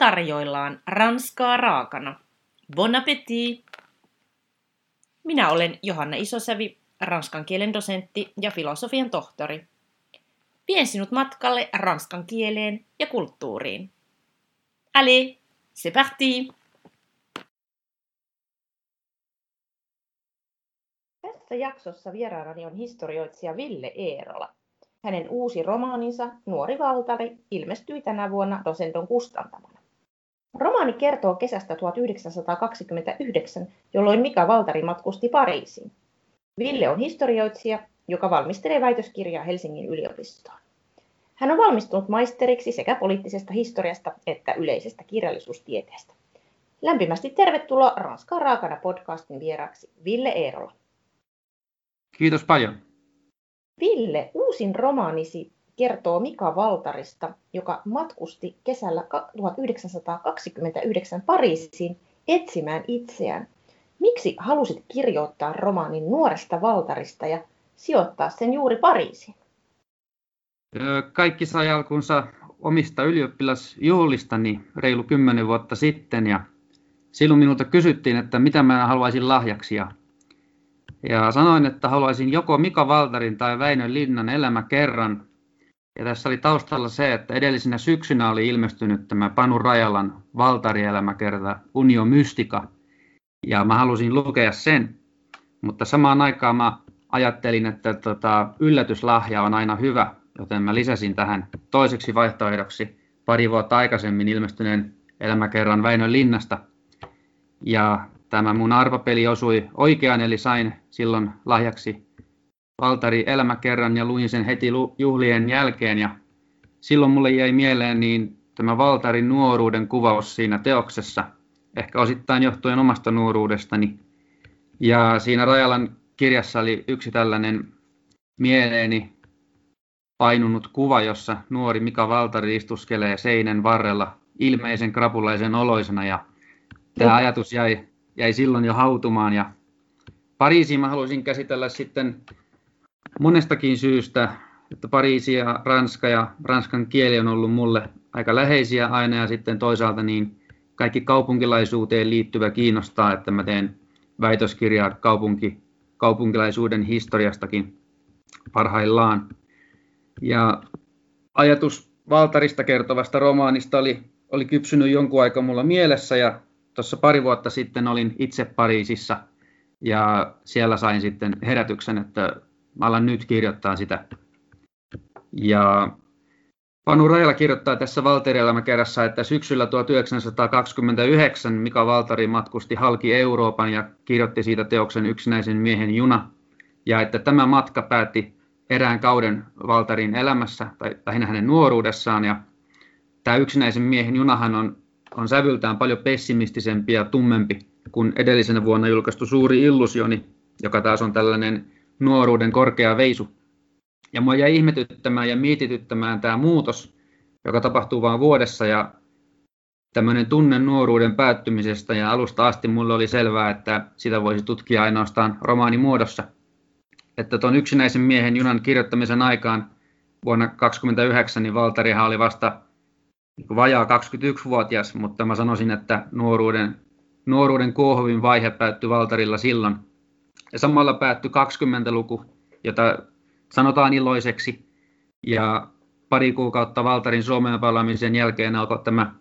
tarjoillaan ranskaa raakana. Bon appétit! Minä olen Johanna Isosävi, ranskan kielen dosentti ja filosofian tohtori. Vien sinut matkalle ranskan kieleen ja kulttuuriin. Allez, c'est parti! Tässä jaksossa vieraanani on historioitsija Ville Eerola. Hänen uusi romaaninsa Nuori valtali ilmestyi tänä vuonna Dosenton kustantamana. Romaani kertoo kesästä 1929, jolloin Mika Waltari matkusti Pariisiin. Ville on historioitsija, joka valmistelee väitöskirjaa Helsingin yliopistoon. Hän on valmistunut maisteriksi sekä poliittisesta historiasta että yleisestä kirjallisuustieteestä. Lämpimästi tervetuloa Ranskan raakana podcastin vieraksi Ville Eerola. Kiitos paljon. Ville, uusin romaanisi kertoo Mika Waltarista, joka matkusti kesällä 1929 Pariisiin etsimään itseään. Miksi halusit kirjoittaa romaanin nuoresta Waltarista ja sijoittaa sen juuri Pariisiin? Kaikki sai alkunsa omista ylioppilasjuhlistani reilu 10 vuotta sitten, ja silloin minulta kysyttiin, että mitä minä haluaisin lahjaksi. Ja sanoin, että haluaisin joko Mika Waltarin tai Väinö Linnan elämäkerran. Ja tässä oli taustalla se, että edellisenä syksynä oli ilmestynyt tämä Panu Rajalan Waltari-elämäkerta Unio Mystika. Ja mä halusin lukea sen, mutta samaan aikaan mä ajattelin, että yllätyslahja on aina hyvä, joten mä lisäsin tähän toiseksi vaihtoehdoksi pari vuotta aikaisemmin ilmestyneen elämäkerran Väinö Linnasta. Ja tämä mun arvopeli osui oikeaan, eli sain silloin lahjaksi Waltarin elämäkerran ja luin sen heti juhlien jälkeen. Ja silloin mulle jäi mieleen niin tämä Waltarin nuoruuden kuvaus siinä teoksessa, ehkä osittain johtuen omasta nuoruudestani. Ja siinä Rajalan kirjassa oli yksi tällainen mieleeni painunut kuva, jossa nuori Mika Waltari istuskelee seinän varrella ilmeisen krapulaisen oloisena. Ja tämä ajatus jäi silloin jo hautumaan, ja Pariisiin mä halusin käsitellä sitten monestakin syystä, että Pariisi ja Ranska ja ranskan kieli on ollut mulle aika läheisiä aina, ja sitten toisaalta niin kaikki kaupunkilaisuuteen liittyvä kiinnostaa, että mä teen väitöskirjaa kaupunkilaisuuden historiastakin parhaillaan. Ja ajatus Waltarista kertovasta romaanista oli kypsynyt jonkun aikaa mulla mielessä, ja tuossa pari vuotta sitten olin itse Pariisissa ja siellä sain sitten herätyksen, että mä alan nyt kirjoittaa sitä. Ja Panu Rajala kirjoittaa tässä Waltari-elämäkerrassa, että syksyllä 1929 Mika Waltari matkusti halki Euroopan ja kirjoitti siitä teoksen Yksinäisen miehen juna. Ja että tämä matka päätti erään kauden Waltarin elämässä, tai lähinnä hänen nuoruudessaan. Ja tämä Yksinäisen miehen junahan on sävyltään paljon pessimistisempi ja tummempi kuin edellisenä vuonna julkaistu Suuri Illusioni, joka taas on tällainen nuoruuden korkea veisu. Ja mua jäi ihmetyttämään ja mietityttämään tämä muutos, joka tapahtuu vain vuodessa, ja tämmöinen tunne nuoruuden päättymisestä, ja alusta asti mulle oli selvää, että sitä voisi tutkia ainoastaan romaanimuodossa. Että tuon Yksinäisen miehen junan kirjoittamisen aikaan vuonna 1929 niin Waltarihan oli vasta vajaa 21-vuotias, mutta mä sanoisin, että nuoruuden kuohuvin vaihe päättyi Waltarilla silloin. Ja samalla päättyi 20-luku, jota sanotaan iloiseksi. Ja pari kuukautta Waltarin Suomeen palaamisen jälkeen alkoi tämä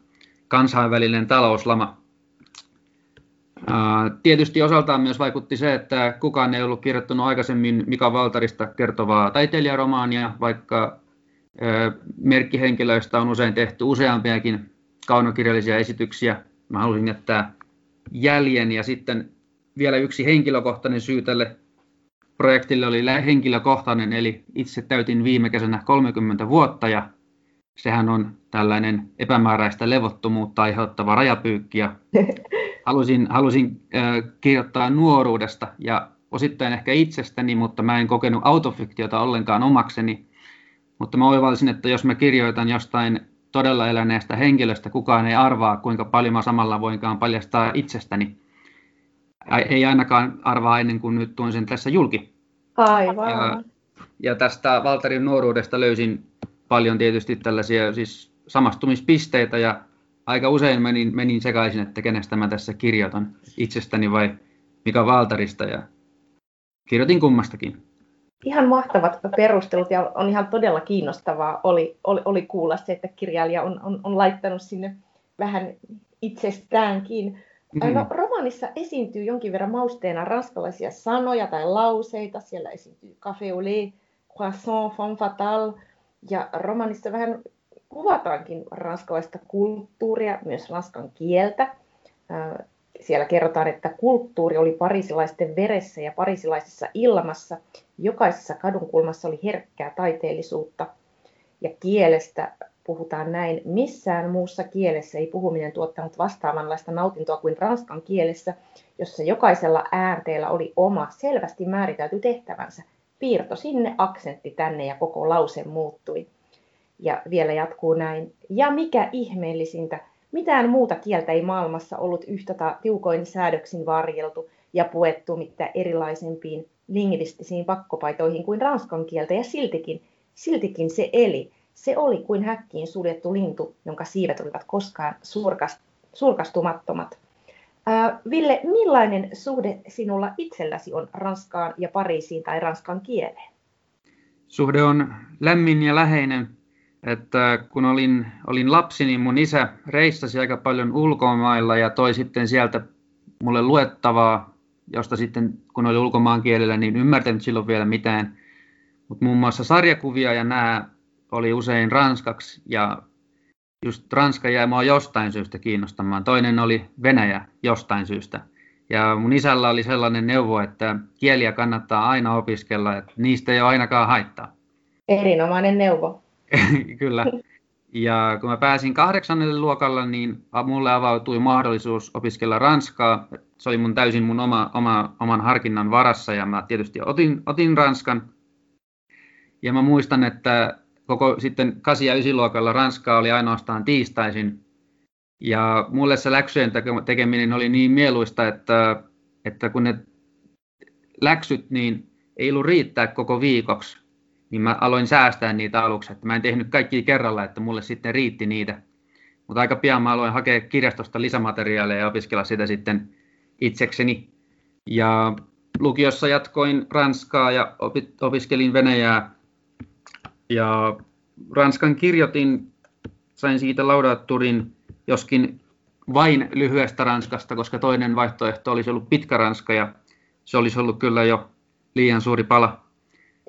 kansainvälinen talouslama. Tietysti osaltaan myös vaikutti se, että kukaan ei ollut kirjoittanut aikaisemmin Mika Waltarista kertovaa taiteilijaromaania, vaikka merkkihenkilöistä on usein tehty useampiakin kaunokirjallisia esityksiä. Mä halusin jättää jäljen, ja sitten vielä yksi henkilökohtainen syy tälle projektille oli henkilökohtainen, eli itse täytin viime kesänä 30 vuotta, ja sehän on tällainen epämääräistä levottomuutta aiheuttava rajapyykki, ja halusin kirjoittaa nuoruudesta ja osittain ehkä itsestäni, mutta mä en kokenut autofiktiota ollenkaan omakseni. Mutta mä oivalsin, että jos mä kirjoitan jostain todella eläneestä henkilöstä, kukaan ei arvaa, kuinka paljon mä samalla voinkaan paljastaa itsestäni. Ei ainakaan arvaa ennen kuin nyt tuon sen tässä julki. Aivan. Ja tästä Waltarin nuoruudesta löysin paljon tietysti tällaisia siis samastumispisteitä ja aika usein menin sekaisin, että kenestä mä tässä kirjoitan, itsestäni vai Mika Waltarista, ja kirjoitin kummastakin. Ihan mahtavat perustelut, ja on ihan todella kiinnostavaa oli kuulla se, että kirjailija on laittanut sinne vähän itsestäänkin. No, romaanissa esiintyy jonkin verran mausteena ranskalaisia sanoja tai lauseita. Siellä esiintyy café au lait, croissant, femme fatale. Ja romaanissa vähän kuvataankin ranskalaista kulttuuria, myös ranskan kieltä. Siellä kerrotaan, että kulttuuri oli pariisilaisten veressä ja pariisilaisessa ilmassa. Jokaisessa kadunkulmassa oli herkkää taiteellisuutta. Ja kielestä puhutaan näin. Missään muussa kielessä ei puhuminen tuottanut vastaavanlaista nautintoa kuin ranskan kielessä, jossa jokaisella äänteellä oli oma selvästi määritelty tehtävänsä. Piirto sinne, aksentti tänne ja koko lause muuttui. Ja vielä jatkuu näin. Ja mikä ihmeellisintä, mitään muuta kieltä ei maailmassa ollut yhtä tiukoin säädöksin varjeltu ja puettu mitä erilaisempiin lingvistisiin pakkopaitoihin kuin ranskan kieltä, ja siltikin se eli. Se oli kuin häkkiin suljettu lintu, jonka siivet olivat koskaan surkastumattomat. Ville, millainen suhde sinulla itselläsi on Ranskaan ja Pariisiin tai ranskan kieleen? Suhde on lämmin ja läheinen. Että kun olin lapsi, niin mun isä reissasi aika paljon ulkomailla ja toi sitten sieltä mulle luettavaa, josta sitten kun oli ulkomaan kielellä, niin ymmärtänyt silloin vielä mitään. Mutta muun muassa sarjakuvia ja nämä oli usein ranskaksi, ja just ranska jäi mua jostain syystä kiinnostamaan. Toinen oli venäjä jostain syystä. Ja mun isällä oli sellainen neuvo, että kieliä kannattaa aina opiskella, että niistä ei ole ainakaan haittaa. Erinomainen neuvo. Kyllä. Ja kun mä pääsin 8. luokalla, niin mulle avautui mahdollisuus opiskella ranskaa. Se oli mun täysin mun oman harkinnan varassa, ja mä tietysti otin ranskan. Ja mä muistan, että koko sitten 8- ja 9-luokalla ranskaa oli ainoastaan tiistaisin. Ja mulle se läksyjen tekeminen oli niin mieluista, että kun ne läksyt, niin ei ollut riittää koko viikoksi. Niin mä aloin säästää niitä aluksi. Että mä en tehnyt kaikkia kerralla, että mulle sitten riitti niitä. Mutta aika pian mä aloin hakea kirjastosta lisämateriaaleja ja opiskella sitä sitten itsekseni. Ja lukiossa jatkoin ranskaa ja opiskelin venäjää. Ja ranskan kirjoitin, sain siitä laudaatturin, joskin vain lyhyestä ranskasta, koska toinen vaihtoehto olisi ollut pitkä ranska, ja se olisi ollut kyllä jo liian suuri pala.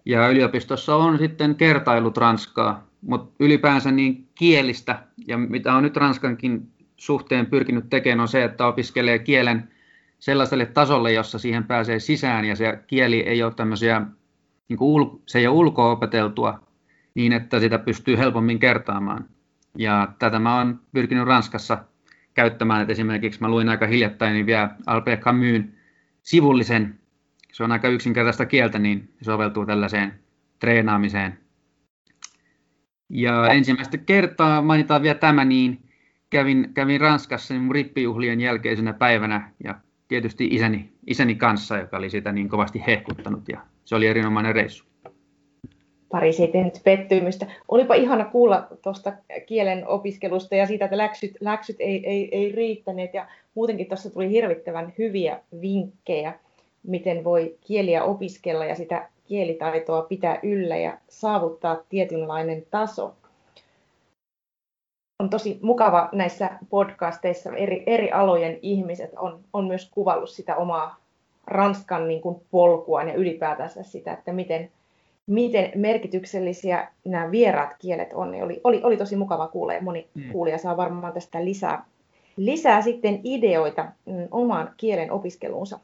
Ja yliopistossa on sitten kertailut ranskaa, mutta ylipäänsä niin kielistä, ja mitä on nyt ranskankin suhteen pyrkinyt tekemään, on se, että opiskelee kielen sellaiselle tasolle, jossa siihen pääsee sisään, ja se kieli ei ole tämmöisiä, niin kuin se ei ole ulko-opeteltua, niin että sitä pystyy helpommin kertaamaan. Ja tätä mä oon pyrkinyt Ranskassa käyttämään, että esimerkiksi mä luin aika hiljattain niin vielä Albert Camus'n Sivullisen. Se on aika yksinkertaista kieltä, niin se soveltuu tällaiseen treenaamiseen. Ja ensimmäistä kertaa, mainitaan vielä tämä, niin kävin Ranskassa niin mun rippijuhlien jälkeisenä päivänä, ja tietysti isäni kanssa, joka oli sitä niin kovasti hehkuttanut, ja se oli erinomainen reissu. Pariisi ei tehnyt pettymystä. Olipa ihana kuulla tuosta kielen opiskelusta ja siitä, että läksyt ei riittäneet. Ja muutenkin tuossa tuli hirvittävän hyviä vinkkejä, miten voi kieliä opiskella ja sitä kielitaitoa pitää yllä ja saavuttaa tietynlainen taso. On tosi mukava näissä podcasteissa, eri alojen ihmiset on myös kuvallut sitä omaa ranskan niin kuin polkuaan ja ylipäätänsä sitä, että miten merkityksellisiä nämä vieraat kielet on. Oli tosi mukava kuulla, ja moni kuulija saa varmaan tästä lisää sitten ideoita omaan kielen opiskeluunsa.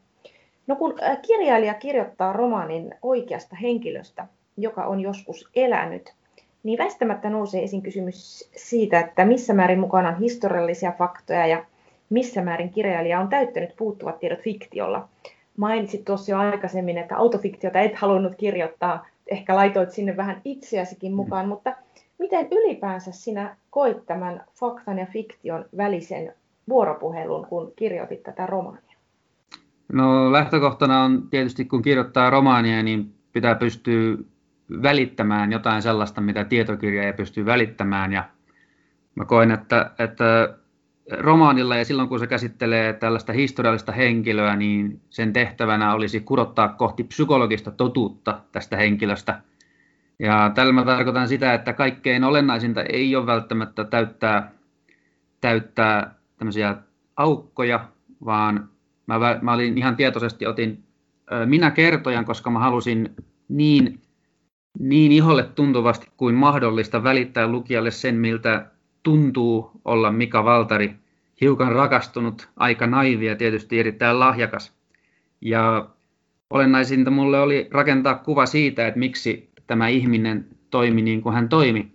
No, kun kirjailija kirjoittaa romaanin oikeasta henkilöstä, joka on joskus elänyt, niin väistämättä nousee esiin kysymys siitä, että missä määrin mukana on historiallisia faktoja ja missä määrin kirjailija on täyttänyt puuttuvat tiedot fiktiolla. Mainitsit tuossa jo aikaisemmin, että autofiktiota et halunnut kirjoittaa. Ehkä laitoit sinne vähän itseäsikin mukaan, mutta miten ylipäänsä sinä koit tämän faktan ja fiktion välisen vuoropuhelun, kun kirjoitit tätä romaania? No, lähtökohtana on tietysti, kun kirjoittaa romaania, niin pitää pystyä välittämään jotain sellaista, mitä tietokirja ei pysty välittämään. Ja mä koen, että romaanilla, ja silloin kun se käsittelee tällaista historiallista henkilöä, niin sen tehtävänä olisi kurottaa kohti psykologista totuutta tästä henkilöstä. Ja tällä mä tarkoitan sitä, että kaikkein olennaisinta ei ole välttämättä täyttää tämmöisiä aukkoja, vaan mä olin ihan tietoisesti otin minä kertojan, koska mä halusin niin iholle tuntuvasti kuin mahdollista välittää lukijalle sen, miltä tuntuu olla Mika Waltari, hiukan rakastunut, aika naivi ja tietysti erittäin lahjakas. Ja olennaisinta mulle oli rakentaa kuva siitä, että miksi tämä ihminen toimi niin kuin hän toimi.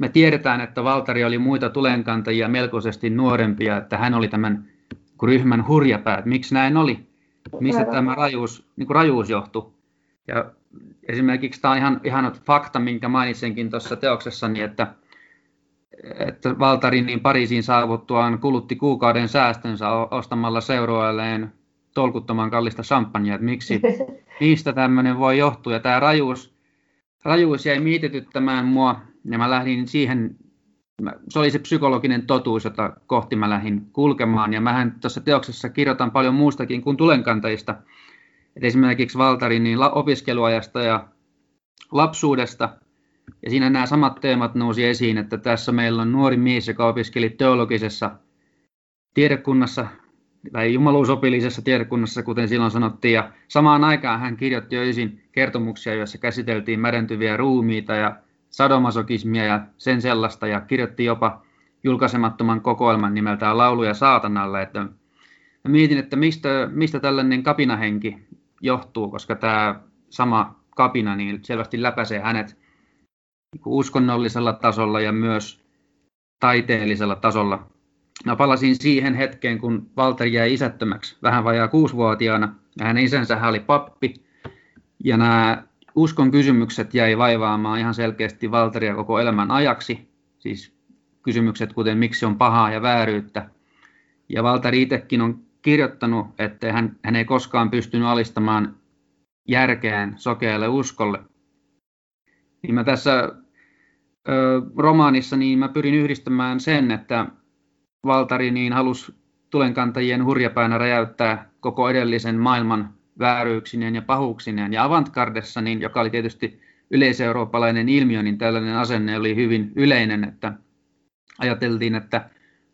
Me tiedetään, että Waltari oli muita tulenkantajia melkoisesti nuorempia, että hän oli tämän ryhmän hurjapää. Miksi näin oli? Mistä tämä rajuus johtui? Ja esimerkiksi tämä on ihan fakta, minkä mainitsenkin tuossa teoksessani, että Waltari niin Pariisiin saavuttuaan kulutti kuukauden säästönsä ostamalla seurueelleen tolkuttoman kallista champagnea. Miksi niistä tämmöinen voi johtua? Ja tämä rajuus jäi mietityttämään mua, ja mä lähdin siihen, se oli se psykologinen totuus, jota kohti mä lähdin kulkemaan, ja mähän tuossa teoksessa kirjoitan paljon muustakin kuin tulenkantajista, et esimerkiksi Waltarin niin opiskeluajasta ja lapsuudesta, ja siinä nämä samat teemat nousi esiin, että tässä meillä on nuori mies, joka opiskeli teologisessa tiedekunnassa, tai jumaluusopillisessa tiedekunnassa, kuten silloin sanottiin, ja samaan aikaan hän kirjoitti öisin kertomuksia, joissa käsiteltiin mädäntyviä ruumiita ja sadomasokismia ja sen sellaista, ja kirjoitti jopa julkaisemattoman kokoelman nimeltään Lauluja saatanalle. Että mä mietin, että mistä tällainen kapinahenki johtuu, koska tämä sama kapina niin selvästi läpäisee hänet uskonnollisella tasolla ja myös taiteellisella tasolla. Mä palasin siihen hetkeen, kun Waltari jäi isättömäksi vähän vajaa 6-vuotiaana, ja hänen isänsä oli pappi, ja nämä uskon kysymykset jäi vaivaamaan ihan selkeästi Waltaria koko elämän ajaksi, siis kysymykset kuten miksi on pahaa ja vääryyttä. Ja Waltari itsekin on kirjoittanut, että hän ei koskaan pystynyt alistamaan järkeään sokealle uskolle. Niin mä tässä romaanissa niin mä pyrin yhdistämään sen, että Waltari niin halusi tulenkantajien hurjapäänä räjäyttää koko edellisen maailman vääryyksineen ja pahuuksineen. Ja avantgardessa, niin, joka oli tietysti yleiseurooppalainen ilmiö, niin tällainen asenne oli hyvin yleinen, että ajateltiin, että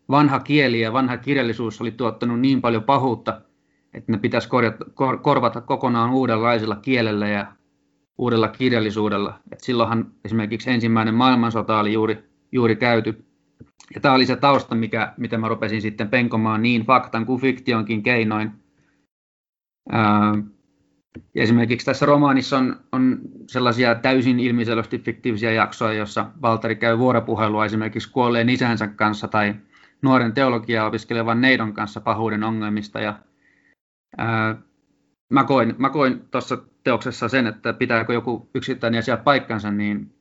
vanha kieli ja vanha kirjallisuus oli tuottanut niin paljon pahuutta, että ne pitäisi korvata kokonaan uudenlaisella kielellä ja uudella kirjallisuudella. Et silloinhan esimerkiksi ensimmäinen maailmansota oli juuri käyty. Ja tämä oli se tausta, mitä mä rupesin sitten penkomaan niin faktan kuin fiktionkin keinoin. Ja esimerkiksi tässä romaanissa on sellaisia täysin ilmiselvästi fiktiivisiä jaksoja, jossa Waltari käy vuoropuhelua esimerkiksi kuolleen isänsä kanssa tai nuoren teologiaa opiskelevan neidon kanssa pahuuden ongelmista. Ja, mä koin tuossa teoksessa sen, että pitääkö joku yksittäinen asia paikkansa, niin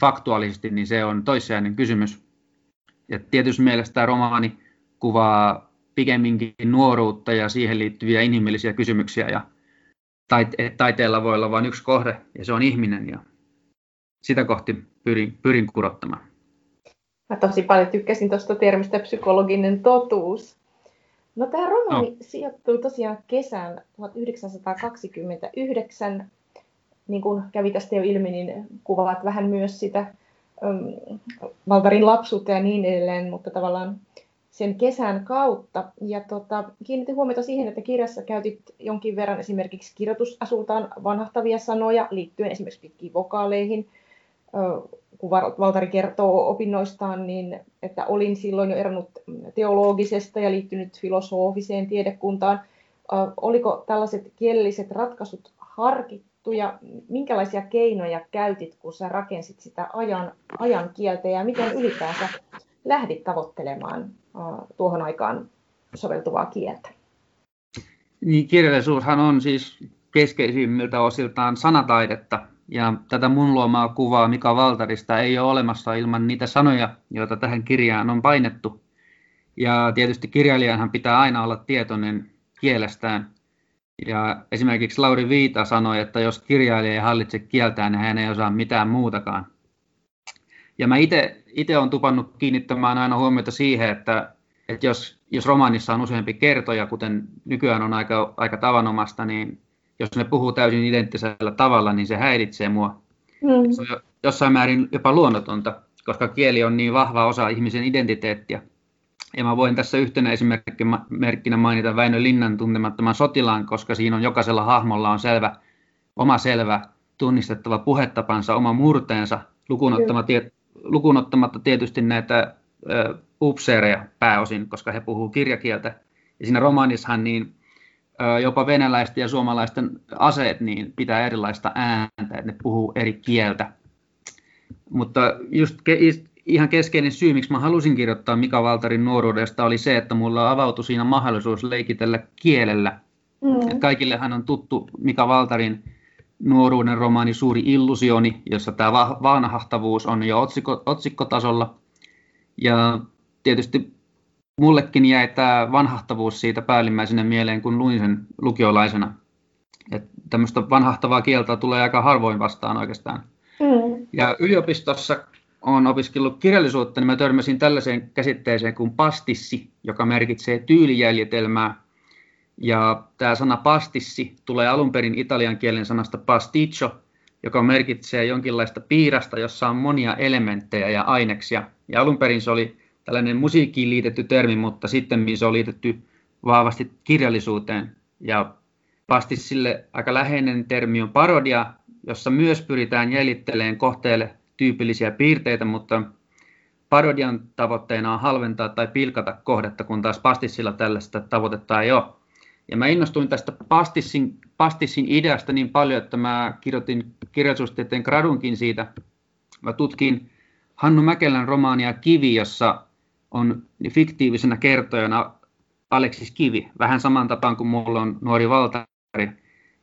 faktuaalisesti niin se on toissijainen kysymys. Ja tietysti mielestä tämä romaani kuvaa pikemminkin nuoruutta ja siihen liittyviä inhimillisiä kysymyksiä. Ja taiteella voi olla vain yksi kohde, ja se on ihminen. Ja sitä kohti pyrin kurottamaan. Mä tosi paljon tykkäsin tuosta termistä psykologinen totuus. No, tämä romaani sijoittuu tosiaan kesään 1929. Niin kuin kävi tästä jo ilmi, niin kuvaat vähän myös sitä Waltarin lapsuutta ja niin edelleen, mutta tavallaan sen kesän kautta. Ja kiinnitin huomiota siihen, että kirjassa käytit jonkin verran esimerkiksi kirjoitusasultaan vanhahtavia sanoja liittyen esimerkiksi pitkiin vokaaleihin. Kun Waltari kertoo opinnoistaan, niin että olin silloin jo eronnut teologisesta ja liittynyt filosofiseen tiedekuntaan. Oliko tällaiset kielelliset ratkaisut harkittu? Ja minkälaisia keinoja käytit, kun sä rakensit sitä ajan kieltä, ja miten ylipäänsä lähdit tavoittelemaan tuohon aikaan soveltuvaa kieltä? Niin, kirjallisuushan on siis keskeisimmiltä osiltaan sanataidetta, ja tätä mun luomaa kuvaa Mika Waltarista ei ole olemassa ilman niitä sanoja, joita tähän kirjaan on painettu. Ja tietysti kirjailijanhan pitää aina olla tietoinen kielestään. Ja esimerkiksi Lauri Viita sanoi, että jos kirjailija ei hallitse kieltään, niin hän ei osaa mitään muutakaan. Ja mä itse olen tupannut kiinnittämään aina huomiota siihen, että että jos romaanissa on useampi kertoja, kuten nykyään on aika tavanomasta, niin jos ne puhuu täysin identtisellä tavalla, niin se häiritsee mua. Mm. Se on jossain määrin jopa luonnotonta, koska kieli on niin vahva osa ihmisen identiteettiä. Ja mä voin tässä yhtenä esimerkkinä mainita Väinö Linnan Tuntemattoman sotilaan, koska siinä on jokaisella hahmolla on selvä, tunnistettava puhetapansa, oma murteensa, lukuunottamatta tietysti näitä upseereja pääosin, koska he puhuu kirjakieltä. Ja siinä romaanissahan niin jopa venäläisten ja suomalaisten aseet niin pitää erilaista ääntä, että ne puhuu eri kieltä. Mutta just ihan keskeinen syy, miksi mä halusin kirjoittaa Mika Waltarin nuoruudesta, oli se, että mulla avautui siinä mahdollisuus leikitellä kielellä. Mm. Kaikillehan on tuttu Mika Waltarin nuoruuden romaani Suuri Illusioni, jossa tämä vanhahtavuus on jo otsikkotasolla. Ja tietysti mullekin jäi tämä vanhahtavuus siitä päällimmäisenä mieleen, kun luin sen lukiolaisena. Että tämmöistä vanhahtavaa kieltä tulee aika harvoin vastaan oikeastaan. Mm. Ja yliopistossa olen opiskellut kirjallisuutta, niin mä törmäsin tällaiseen käsitteeseen kuin pastissi, joka merkitsee tyylijäljitelmää. Ja tämä sana pastissi tulee alun perin italian kielen sanasta pasticcio, joka merkitsee jonkinlaista piirasta, jossa on monia elementtejä ja aineksia. Ja alun perin se oli tällainen musiikkiin liitetty termi, mutta sitten se on liitetty vahvasti kirjallisuuteen. Ja pastissille aika läheinen termi on parodia, jossa myös pyritään jäljittelemään kohteelle tyypillisiä piirteitä, mutta parodian tavoitteena on halventaa tai pilkata kohdetta, kun taas pastissilla tällaista tavoitetta ei ole. Ja mä innostuin tästä pastissin ideasta niin paljon, että mä kirjoitin kirjallisuustieteen gradunkin siitä. Mä tutkin Hannu Mäkelän romaania Kivi, jossa on fiktiivisenä kertojana Aleksis Kivi, vähän saman tapaan kuin mulla on Nuori Valtari.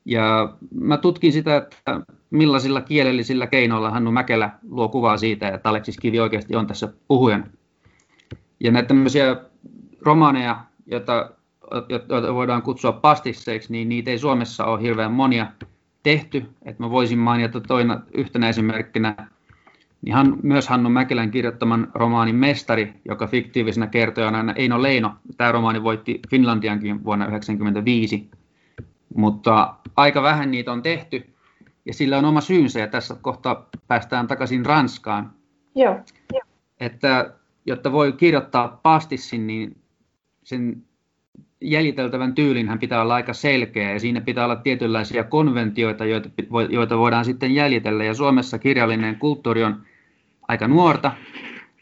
Ja mä tutkin sitä, että millaisilla kielellisillä keinoilla Hannu Mäkelä luo kuvaa siitä, että Aleksis Kivi oikeasti on tässä puhujana. Ja näitä tämmöisiä romaaneja, joita voidaan kutsua pastisseiksi, niin niitä ei Suomessa ole hirveän monia tehty. Että mä voisin mainita yhtenä esimerkkinä niin myös Hannu Mäkelän kirjoittaman romaanin Mestari, joka fiktiivisenä kertojana Eino Leino. Tämä romaani voitti Finlandiankin vuonna 1995, mutta aika vähän niitä on tehty. Ja sillä on oma syynsä, ja tässä kohtaa päästään takaisin Ranskaan. Joo. Että jotta voi kirjoittaa pastissin, niin sen jäljiteltävän tyylinhän pitää olla aika selkeä, ja siinä pitää olla tietynlaisia konventioita, joita voidaan sitten jäljitellä. Ja Suomessa kirjallinen kulttuuri on aika nuorta,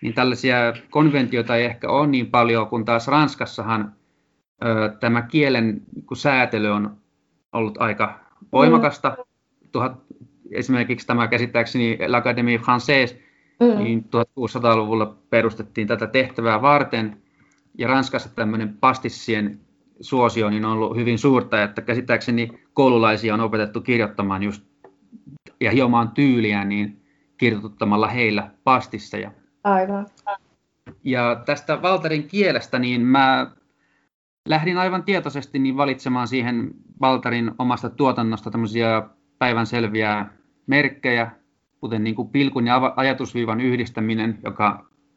niin tällaisia konventioita ei ehkä ole niin paljon, kun taas Ranskassahan tämä kielen säätely on ollut aika voimakasta. Esimerkiksi tämä käsittääkseni L'Académie Française, niin 1600-luvulla perustettiin tätä tehtävää varten. Ja Ranskassa tämmöinen pastissien suosio niin on ollut hyvin suurta, että käsittääkseni koululaisia on opetettu kirjoittamaan just, ja hiomaan tyyliä niin kirjoittamalla heillä pastisseja. Aivan. Ja tästä Waltarin kielestä niin mä lähdin aivan tietoisesti niin valitsemaan siihen Waltarin omasta tuotannosta tämmöisiä päivänselviä merkkejä, kuten niin kuin pilkun ja ajatusviivan yhdistäminen,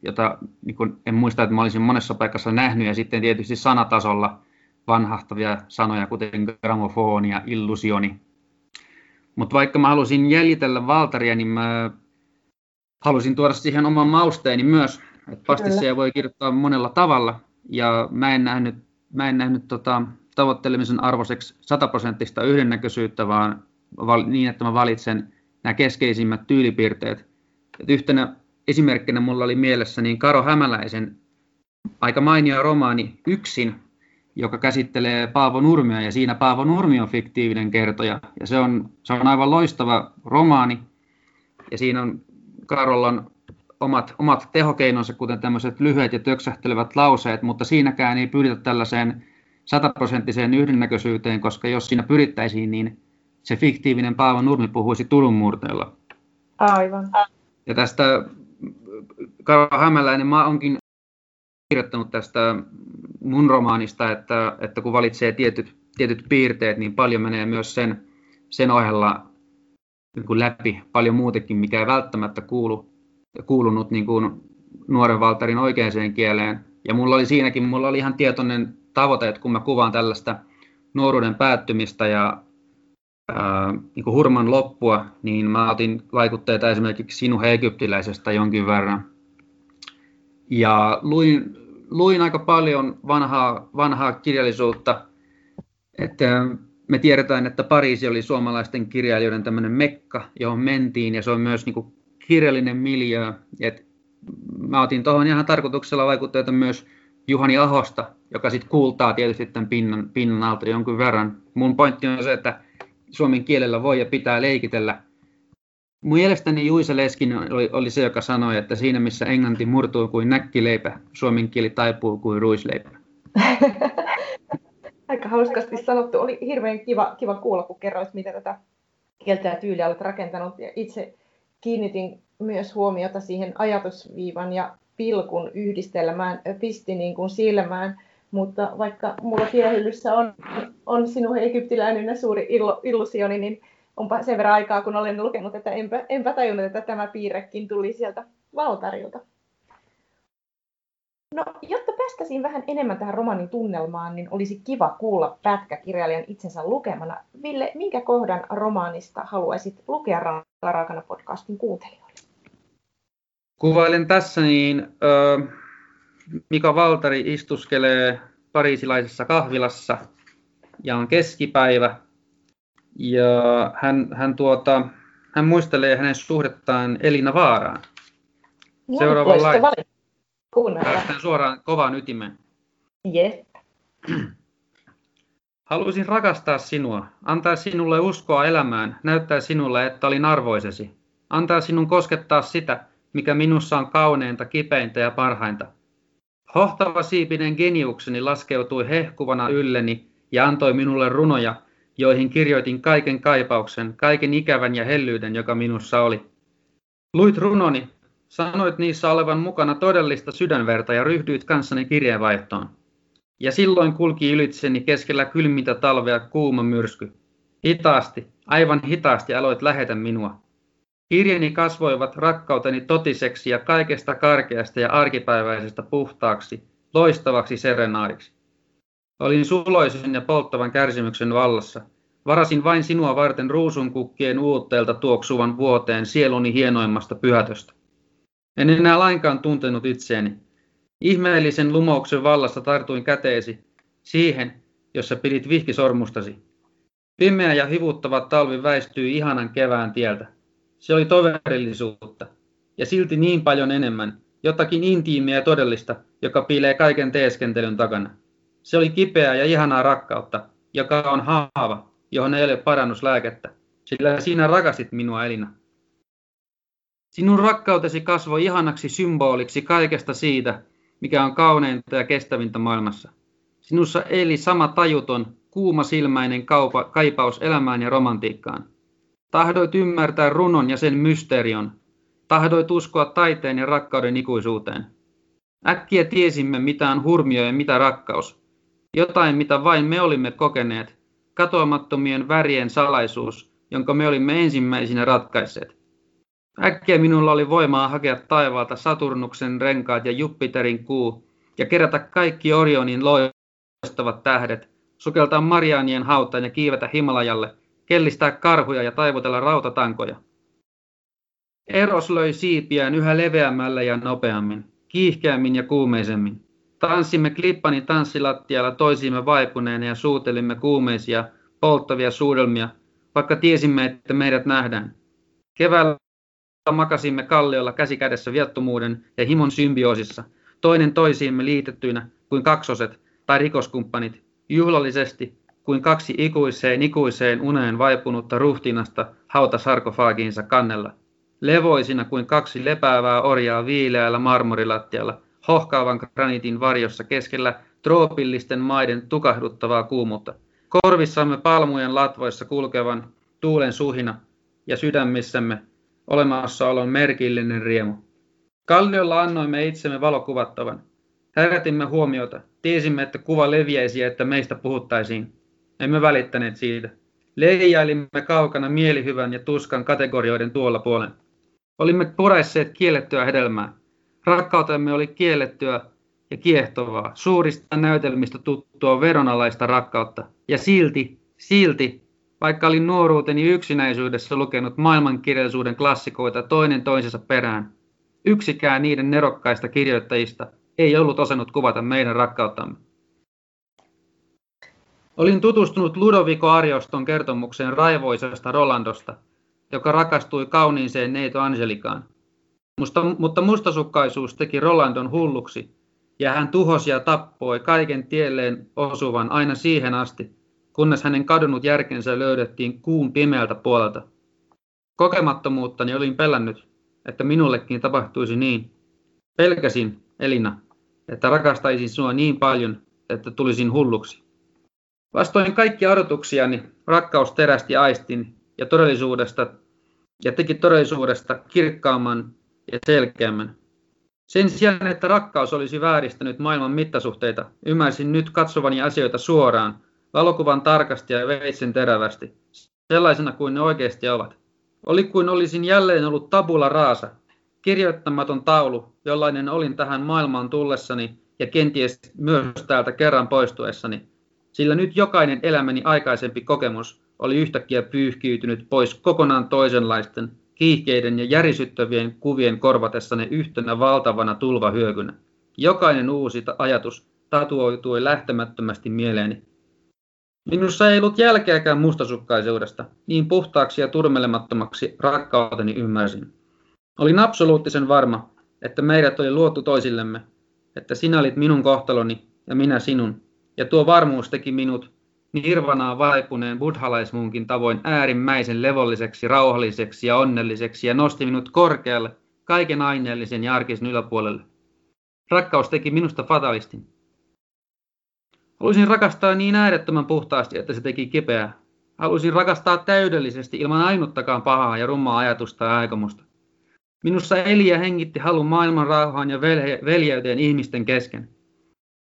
jota niin kuin en muista, että mä olisin monessa paikassa nähnyt, ja sitten tietysti sanatasolla vanhahtavia sanoja, kuten gramofooni ja illusioni. Mutta vaikka mä halusin jäljitellä Waltaria, niin mä halusin tuoda siihen oman mausteeni myös, että pastisseja voi kirjoittaa monella tavalla, ja mä en nähnyt tavoittelemisen arvoiseksi 100% yhdennäköisyyttä, vaan niin, että mä valitsen nämä keskeisimmät tyylipiirteet. Et yhtenä esimerkkinä mulla oli mielessä niin Karo Hämäläisen aika mainio romaani Yksin, joka käsittelee Paavo Nurmia, ja siinä Paavo Nurmi on fiktiivinen kertoja. Ja se on aivan loistava romaani, ja siinä on Karollan omat tehokeinonsa, kuten tämmöiset lyhyet ja töksähtelevät lauseet, mutta siinäkään ei pyritä tällaiseen 100% yhdennäköisyyteen, koska jos siinä pyrittäisiin, niin se fiktiivinen Paavo Nurmi puhuisi Turun murteella. Aivan. Ja tästä Karo Hämäläinen, mä oonkin kirjoittanut tästä mun romaanista, että kun valitsee tietyt piirteet, niin paljon menee myös sen ohella niin kuin läpi paljon muutenkin, mikä ei välttämättä kuulunut niin kuin Nuoren Waltarin oikeaan kieleen. Ja mulla oli ihan tietoinen tavoite, että kun mä kuvaan tällaista nuoruuden päättymistä ja niin kuin hurman loppua, niin mä otin vaikutteita esimerkiksi Sinuhe egyptiläisestä jonkin verran. Ja luin aika paljon vanhaa kirjallisuutta. Että me tiedetään, että Pariisi oli suomalaisten kirjailijoiden tämmöinen mekka, johon mentiin, ja se on myös niin kuin kirjallinen miljöö. Et mä otin tuohon ihan tarkoituksella vaikutteita myös Juhani Ahosta, joka sitten kuultaa tietysti tämän pinnan alta jonkun verran. Mun pointti on se, että suomen kielellä voi ja pitää leikitellä. Mun mielestäni Juice Leskinen oli se, joka sanoi, että siinä missä englanti murtuu kuin näkkileipä, suomen kieli taipuu kuin ruisleipä. Aika hauskasti sanottu. Oli hirveän kiva kuulla, kun kerroit, mitä tätä kieltä ja tyyliä olet rakentanut. Ja itse kiinnitin myös huomiota siihen ajatusviivan ja pilkun yhdistelmään, pisti niin kuin silmään. Mutta vaikka mulla tiehyllyssä on Sinuhe egyptiläinen ja Suuri illusioni, niin onpa sen verran aikaa, kun olen lukenut, että enpä tajunnut, että tämä piirrekin tuli sieltä Waltarilta. No, jotta päästäisiin vähän enemmän tähän romaanin tunnelmaan, niin olisi kiva kuulla pätkä kirjailijan itsensä lukemana. Ville, minkä kohdan romaanista haluaisit lukea Raakana podcastin kuuntelijoille? Kuvailen tässä, niin Mika Waltari istuskelee pariisilaisessa kahvilassa ja on keskipäivä. Ja hän muistelee hänen suhdettaan Elina Vaaraan. Seuraava laite. Päästään suoraan kovaan ytimeen. Yes. Haluaisin rakastaa sinua, antaa sinulle uskoa elämään, näyttää sinulle, että olin arvoisesi. Antaa sinun koskettaa sitä, mikä minussa on kauneinta, kipeintä ja parhainta. Hohtava siipinen geniukseni laskeutui hehkuvana ylleni ja antoi minulle runoja, joihin kirjoitin kaiken kaipauksen, kaiken ikävän ja hellyyden, joka minussa oli. Luit runoni. Sanoit niissä olevan mukana todellista sydänverta ja ryhdyit kanssani kirjeenvaihtoon. Ja silloin kulki ylitseni keskellä kylmintä talvea kuuma myrsky. Hitaasti, aivan hitaasti aloit lähetä minua. Kirjeni kasvoivat rakkauteni totiseksi ja kaikesta karkeasta ja arkipäiväisestä puhtaaksi, loistavaksi serenaadiksi. Olin suloisen ja polttavan kärsimyksen vallassa. Varasin vain sinua varten ruusunkukkien uutteelta tuoksuvan vuoteen sieluni hienoimmasta pyhätöstä. En enää lainkaan tuntenut itseäni. Ihmeellisen lumouksen vallassa tartuin käteesi, siihen, jossa pidit vihkisormustasi. Pimeä ja hivuttava talvi väistyi ihanan kevään tieltä. Se oli toverillisuutta, ja silti niin paljon enemmän, jotakin intiimiä ja todellista, joka piilee kaiken teeskentelyn takana. Se oli kipeää ja ihanaa rakkautta, joka on haava, johon ei ole parannuslääkettä, sillä sinä rakastit minua, Elina. Sinun rakkautesi kasvoi ihanaksi symboliksi kaikesta siitä, mikä on kauneinta ja kestävintä maailmassa. Sinussa eli sama tajuton, kuumasilmäinen kaipaus elämään ja romantiikkaan. Tahdoit ymmärtää runon ja sen mysteerion. Tahdoit uskoa taiteen ja rakkauden ikuisuuteen. Äkkiä tiesimme, mitä on hurmio ja mitä rakkaus. Jotain, mitä vain me olimme kokeneet. Katoamattomien värien salaisuus, jonka me olimme ensimmäisinä ratkaisseet. Äkkiä minulla oli voimaa hakea taivaalta Saturnuksen renkaat ja Jupiterin kuu, ja kerätä kaikki Orionin loistavat tähdet, sukeltaa Marianien hautaan ja kiivetä Himalajalle, kellistää karhuja ja taivutella rautatankoja. Eros löi siipiään yhä leveämmällä ja nopeammin, kiihkeämmin ja kuumeisemmin. Tanssimme Klippanin tanssilattialla toisiimme vaipuneena ja suutelimme kuumeisia, polttavia suudelmia, vaikka tiesimme, että meidät nähdään. Keväällä makasimme kalliolla käsi kädessä viattomuuden ja himon symbioosissa, toinen toisiimme liitettyinä kuin kaksoset tai rikoskumppanit, juhlallisesti kuin kaksi ikuiseen uneen vaipunutta ruhtinasta hautasarkofaagiinsa kannella, levoisina kuin kaksi lepäävää orjaa viileällä marmorilattialla, hohkaavan graniitin varjossa keskellä troopillisten maiden tukahduttavaa kuumuutta, korvissamme palmujen latvoissa kulkevan tuulen suhina ja sydämissämme olemassaolon merkillinen riemu. Kalliolla annoimme itsemme valokuvattavan. Herätimme huomiota. Tiesimme, että kuva leviäisi ja että meistä puhuttaisiin. Emme välittäneet siitä. Leijailimme kaukana mielihyvän ja tuskan kategorioiden tuolla puolen. Olimme puraisseet kiellettyä hedelmää. Rakkautemme oli kiellettyä ja kiehtovaa, suurista näytelmistä tuttua veronalaista rakkautta. Ja silti, vaikka olin nuoruuteni yksinäisyydessä lukenut maailmankirjallisuuden klassikoita toinen toisensa perään, yksikään niiden nerokkaista kirjoittajista ei ollut osannut kuvata meidän rakkauttamme. Olin tutustunut Ludovico Arioston kertomukseen raivoisesta Rolandosta, joka rakastui kauniiseen neito Angelikaan. Mutta mustasukkaisuus teki Rolandon hulluksi, ja hän tuhosi ja tappoi kaiken tielleen osuvan aina siihen asti, kunnes hänen kadonnut järkensä löydettiin kuun pimeältä puolelta. Kokemattomuuttani olin pelännyt, että minullekin tapahtuisi niin. Pelkäsin, Elina, että rakastaisin sinua niin paljon, että tulisin hulluksi. Vastoin kaikkia odotuksiani, rakkaus terästi aistin ja teki todellisuudesta kirkkaamman ja selkeämmän. Sen sijaan, että rakkaus olisi vääristänyt maailman mittasuhteita, ymmärsin nyt katsovani asioita suoraan, valokuvan tarkasti ja veitsen terävästi, sellaisena kuin ne oikeasti ovat. Oli kuin olisin jälleen ollut tabula rasa, kirjoittamaton taulu, jollainen olin tähän maailmaan tullessani ja kenties myös täältä kerran poistuessani, sillä nyt jokainen elämäni aikaisempi kokemus oli yhtäkkiä pyyhkiytynyt pois kokonaan toisenlaisten, kiihkeiden ja järisyttävien kuvien korvatessani yhtenä valtavana tulvahyökynä. Jokainen uusi ajatus tatuoitui lähtemättömästi mieleeni. Minussa ei ollut jälkeäkään mustasukkaisuudesta, niin puhtaaksi ja turmelemattomaksi rakkauteni ymmärsin. Olin absoluuttisen varma, että meidät oli luotu toisillemme, että sinä olit minun kohtaloni ja minä sinun, ja tuo varmuus teki minut nirvanaan vaipuneen buddhalaismunkin tavoin äärimmäisen levolliseksi, rauhalliseksi ja onnelliseksi ja nosti minut korkealle, kaiken aineellisen ja arkisen yläpuolelle. Rakkaus teki minusta fatalistin. Haluaisin rakastaa niin äärettömän puhtaasti, että se teki kipeää. Haluaisin rakastaa täydellisesti ilman ainuttakaan pahaa ja rummaa ajatusta ja aikomusta. Minussa eli ja hengitti halu maailman rauhaan ja veljeyteen ihmisten kesken.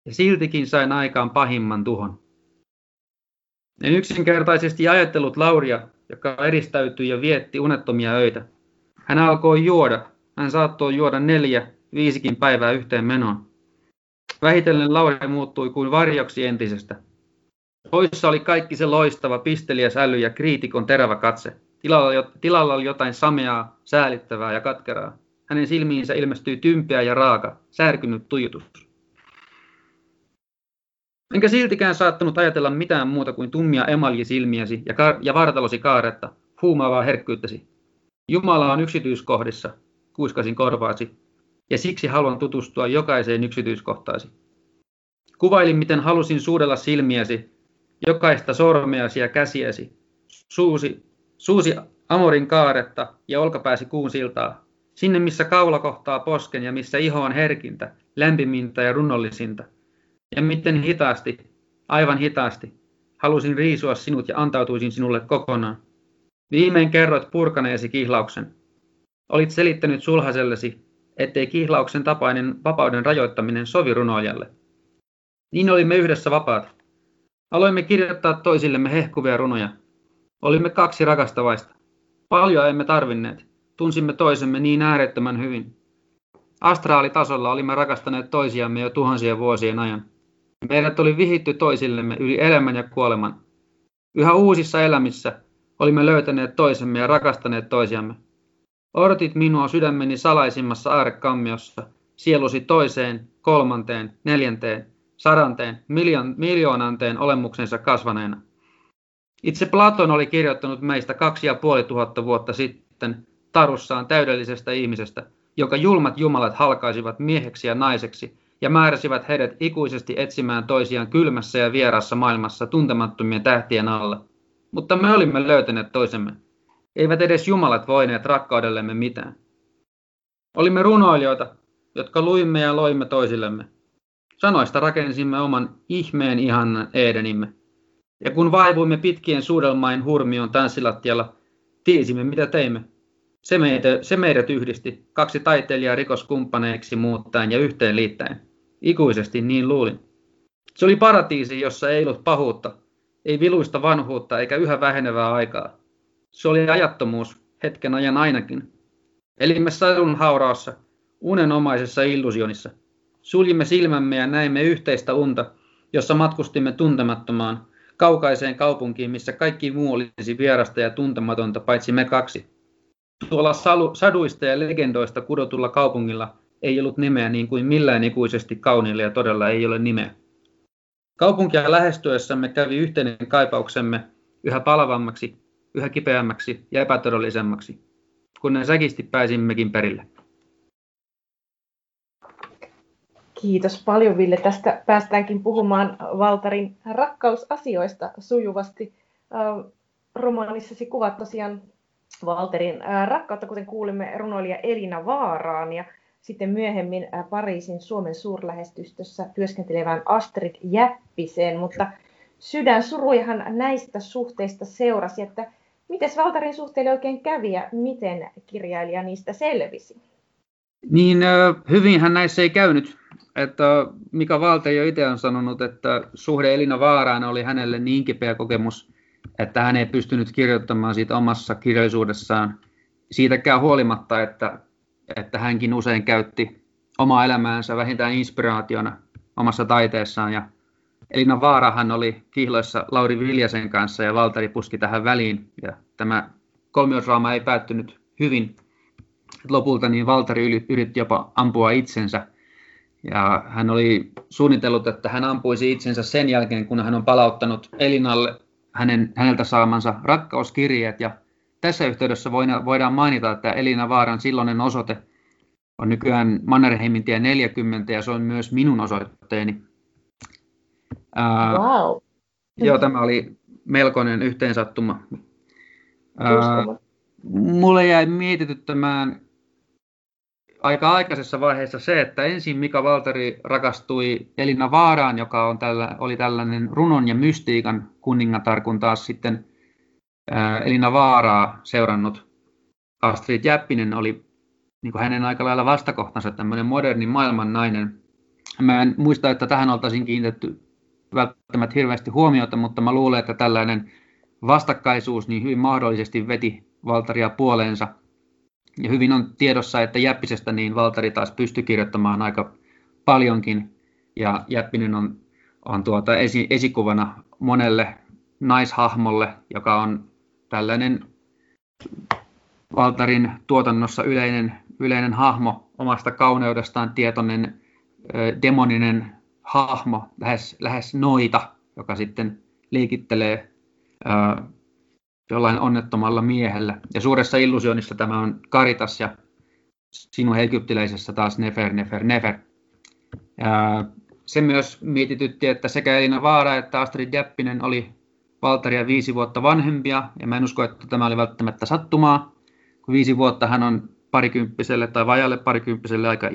Ja siltikin sain aikaan pahimman tuhon. En yksinkertaisesti ajatellut Lauria, joka eristäytyi ja vietti unettomia öitä. Hän alkoi juoda. Hän saattoi juoda 4-5 päivää yhteen menoon. Vähitellen Lauri muuttui kuin varjoksi entisestä. Poissa oli kaikki se loistava pisteliäs äly ja kriitikon terävä katse. Tilalla oli jotain sameaa, säälittävää ja katkeraa. Hänen silmiinsä ilmestyi tympeä ja raaka, särkynyt tuijotus. Enkä siltikään saattanut ajatella mitään muuta kuin tummia emaljisilmiäsi ja vartalosi kaaretta, huumaavaa herkkyyttäsi. Jumala on yksityiskohdissa, kuiskasin korvaasi, ja siksi haluan tutustua jokaiseen yksityiskohtaasi. Kuvailin, miten halusin suudella silmiäsi, jokaista sormeasi ja käsiäsi, suusi amorin kaaretta ja olkapääsi kuun siltaa, sinne missä kaula kohtaa posken ja missä iho on herkintä, lämpimintä ja runollisinta. Ja miten hitaasti, aivan hitaasti, halusin riisua sinut ja antautuisin sinulle kokonaan. Viimein kerroit purkaneesi kihlauksen. Olit selittänyt sulhasellesi, ettei kihlauksen tapainen vapauden rajoittaminen sovi runoilijalle. Niin olimme yhdessä vapaat. Aloimme kirjoittaa toisillemme hehkuvia runoja. Olimme kaksi rakastavaista. Paljon emme tarvinneet. Tunsimme toisemme niin äärettömän hyvin. Astraalitasolla olimme rakastaneet toisiamme jo tuhansien vuosien ajan. Meidät oli vihitty toisillemme yli elämän ja kuoleman. Yhä uusissa elämissä olimme löytäneet toisemme ja rakastaneet toisiamme. Odotit minua sydämeni salaisimmassa aarekammiossa, sielusi toiseen, 3., 4., 100., miljoonanteen olemuksensa kasvaneena. Itse Platon oli kirjoittanut meistä 2500 vuotta sitten tarussaan täydellisestä ihmisestä, joka julmat jumalat halkaisivat mieheksi ja naiseksi ja määräsivät heidät ikuisesti etsimään toisiaan kylmässä ja vierassa maailmassa tuntemattomien tähtien alla. Mutta me olimme löytäneet toisemme. Eivät edes jumalat voineet rakkaudellemme mitään. Olimme runoilijoita, jotka luimme ja loimme toisillemme. Sanoista rakensimme oman ihmeen ihanan Edenimme. Ja kun vaivuimme pitkien suudelmain hurmion tanssilattialla, tiesimme mitä teimme. Se meidät yhdisti, kaksi taiteilijaa rikoskumppaneiksi muuttaen ja yhteen liittäen. Ikuisesti niin luulin. Se oli paratiisi, jossa ei ollut pahuutta, ei viluista vanhuutta eikä yhä vähenevää aikaa. Se oli ajattomuus, hetken ajan ainakin. Elimme sadun hauraassa, unenomaisessa illusionissa. Suljimme silmämme ja näimme yhteistä unta, jossa matkustimme tuntemattomaan, kaukaiseen kaupunkiin, missä kaikki muu olisi vierasta ja tuntematonta, paitsi me kaksi. Tuolla saduista ja legendoista kudotulla kaupungilla ei ollut nimeä niin kuin millään ikuisesti kauniilla ja todella ei ole nimeä. Kaupunkia lähestyessämme kävi yhteinen kaipauksemme yhä palavammaksi, yhä kipeämmäksi ja epätodellisemmaksi, kunne säkisti pääsimmekin perille. Kiitos paljon Ville. Tästä päästäänkin puhumaan Waltarin rakkausasioista sujuvasti. Romaanissasi kuvat tosiaan Waltarin rakkautta, kuten kuulimme runoilija Elina Vaaraan ja sitten myöhemmin Pariisin Suomen suurlähetystössä työskentelevään Astrid Jäppiseen, mutta sydän suruihan näistä suhteista seurasi, että miten Waltarin suhteelle oikein kävi ja miten kirjailija niistä selvisi? Niin, hyvinhän näissä ei käynyt. Että Mika Waltari jo itse on sanonut, että suhde Elina Vaaraan oli hänelle niin kipeä kokemus, että hän ei pystynyt kirjoittamaan siitä omassa kirjallisuudessaan siitäkään huolimatta, että hänkin usein käytti omaa elämäänsä vähintään inspiraationa omassa taiteessaan. Ja Elina Vaarahan oli kihloissa Lauri Viljaisen kanssa ja Waltari puski tähän väliin. Ja tämä kolmiodraama ei päättynyt hyvin. Lopulta niin Waltari yritti jopa ampua itsensä. Ja hän oli suunnitellut, että hän ampuisi itsensä sen jälkeen, kun hän on palauttanut Elinalle häneltä saamansa rakkauskirjeet. Ja tässä yhteydessä voidaan mainita, että Elina Vaaran silloinen osoite on nykyään Mannerheimintie 40 ja se on myös minun osoitteeni. Wow. Joo, tämä oli melkoinen yhteensattuma. Mulle jäi mietityttämään aika aikaisessa vaiheessa se, että ensin Mika Waltari rakastui Elina Vaaraan, joka oli tällainen runon ja mystiikan kuningatar, kun taas sitten Elina Vaaraa seurannut Astrid Jäppinen oli niin kuin hänen aika lailla vastakohtansa tämmöinen moderni maailman nainen. Mä en muista, että tähän oltaisiin kiinnitetty välttämättä hirveästi huomiota, mutta mä luulen, että tällainen vastakkaisuus niin hyvin mahdollisesti veti Waltaria puoleensa. Ja hyvin on tiedossa, että Jäppisestä niin Waltari taas pystyi kirjoittamaan aika paljonkin. Ja Jäppinen on esikuvana monelle naishahmolle, joka on tällainen Waltarin tuotannossa yleinen hahmo, omasta kauneudestaan tietoinen demoninen hahmo, lähes noita, joka sitten liikittelee jollain onnettomalla miehellä. Ja Suuressa illusionissa tämä on Karitas ja Sinuhe egyptiläisessä taas Nefer. Se myös mietitytti, että sekä Elina Vaara että Astrid Jäppinen oli Waltaria 5 vuotta vanhempia, ja mä en usko, että tämä oli välttämättä sattumaa, kun 5 vuotta hän on parikymppiselle tai vajalle parikymppiselle aika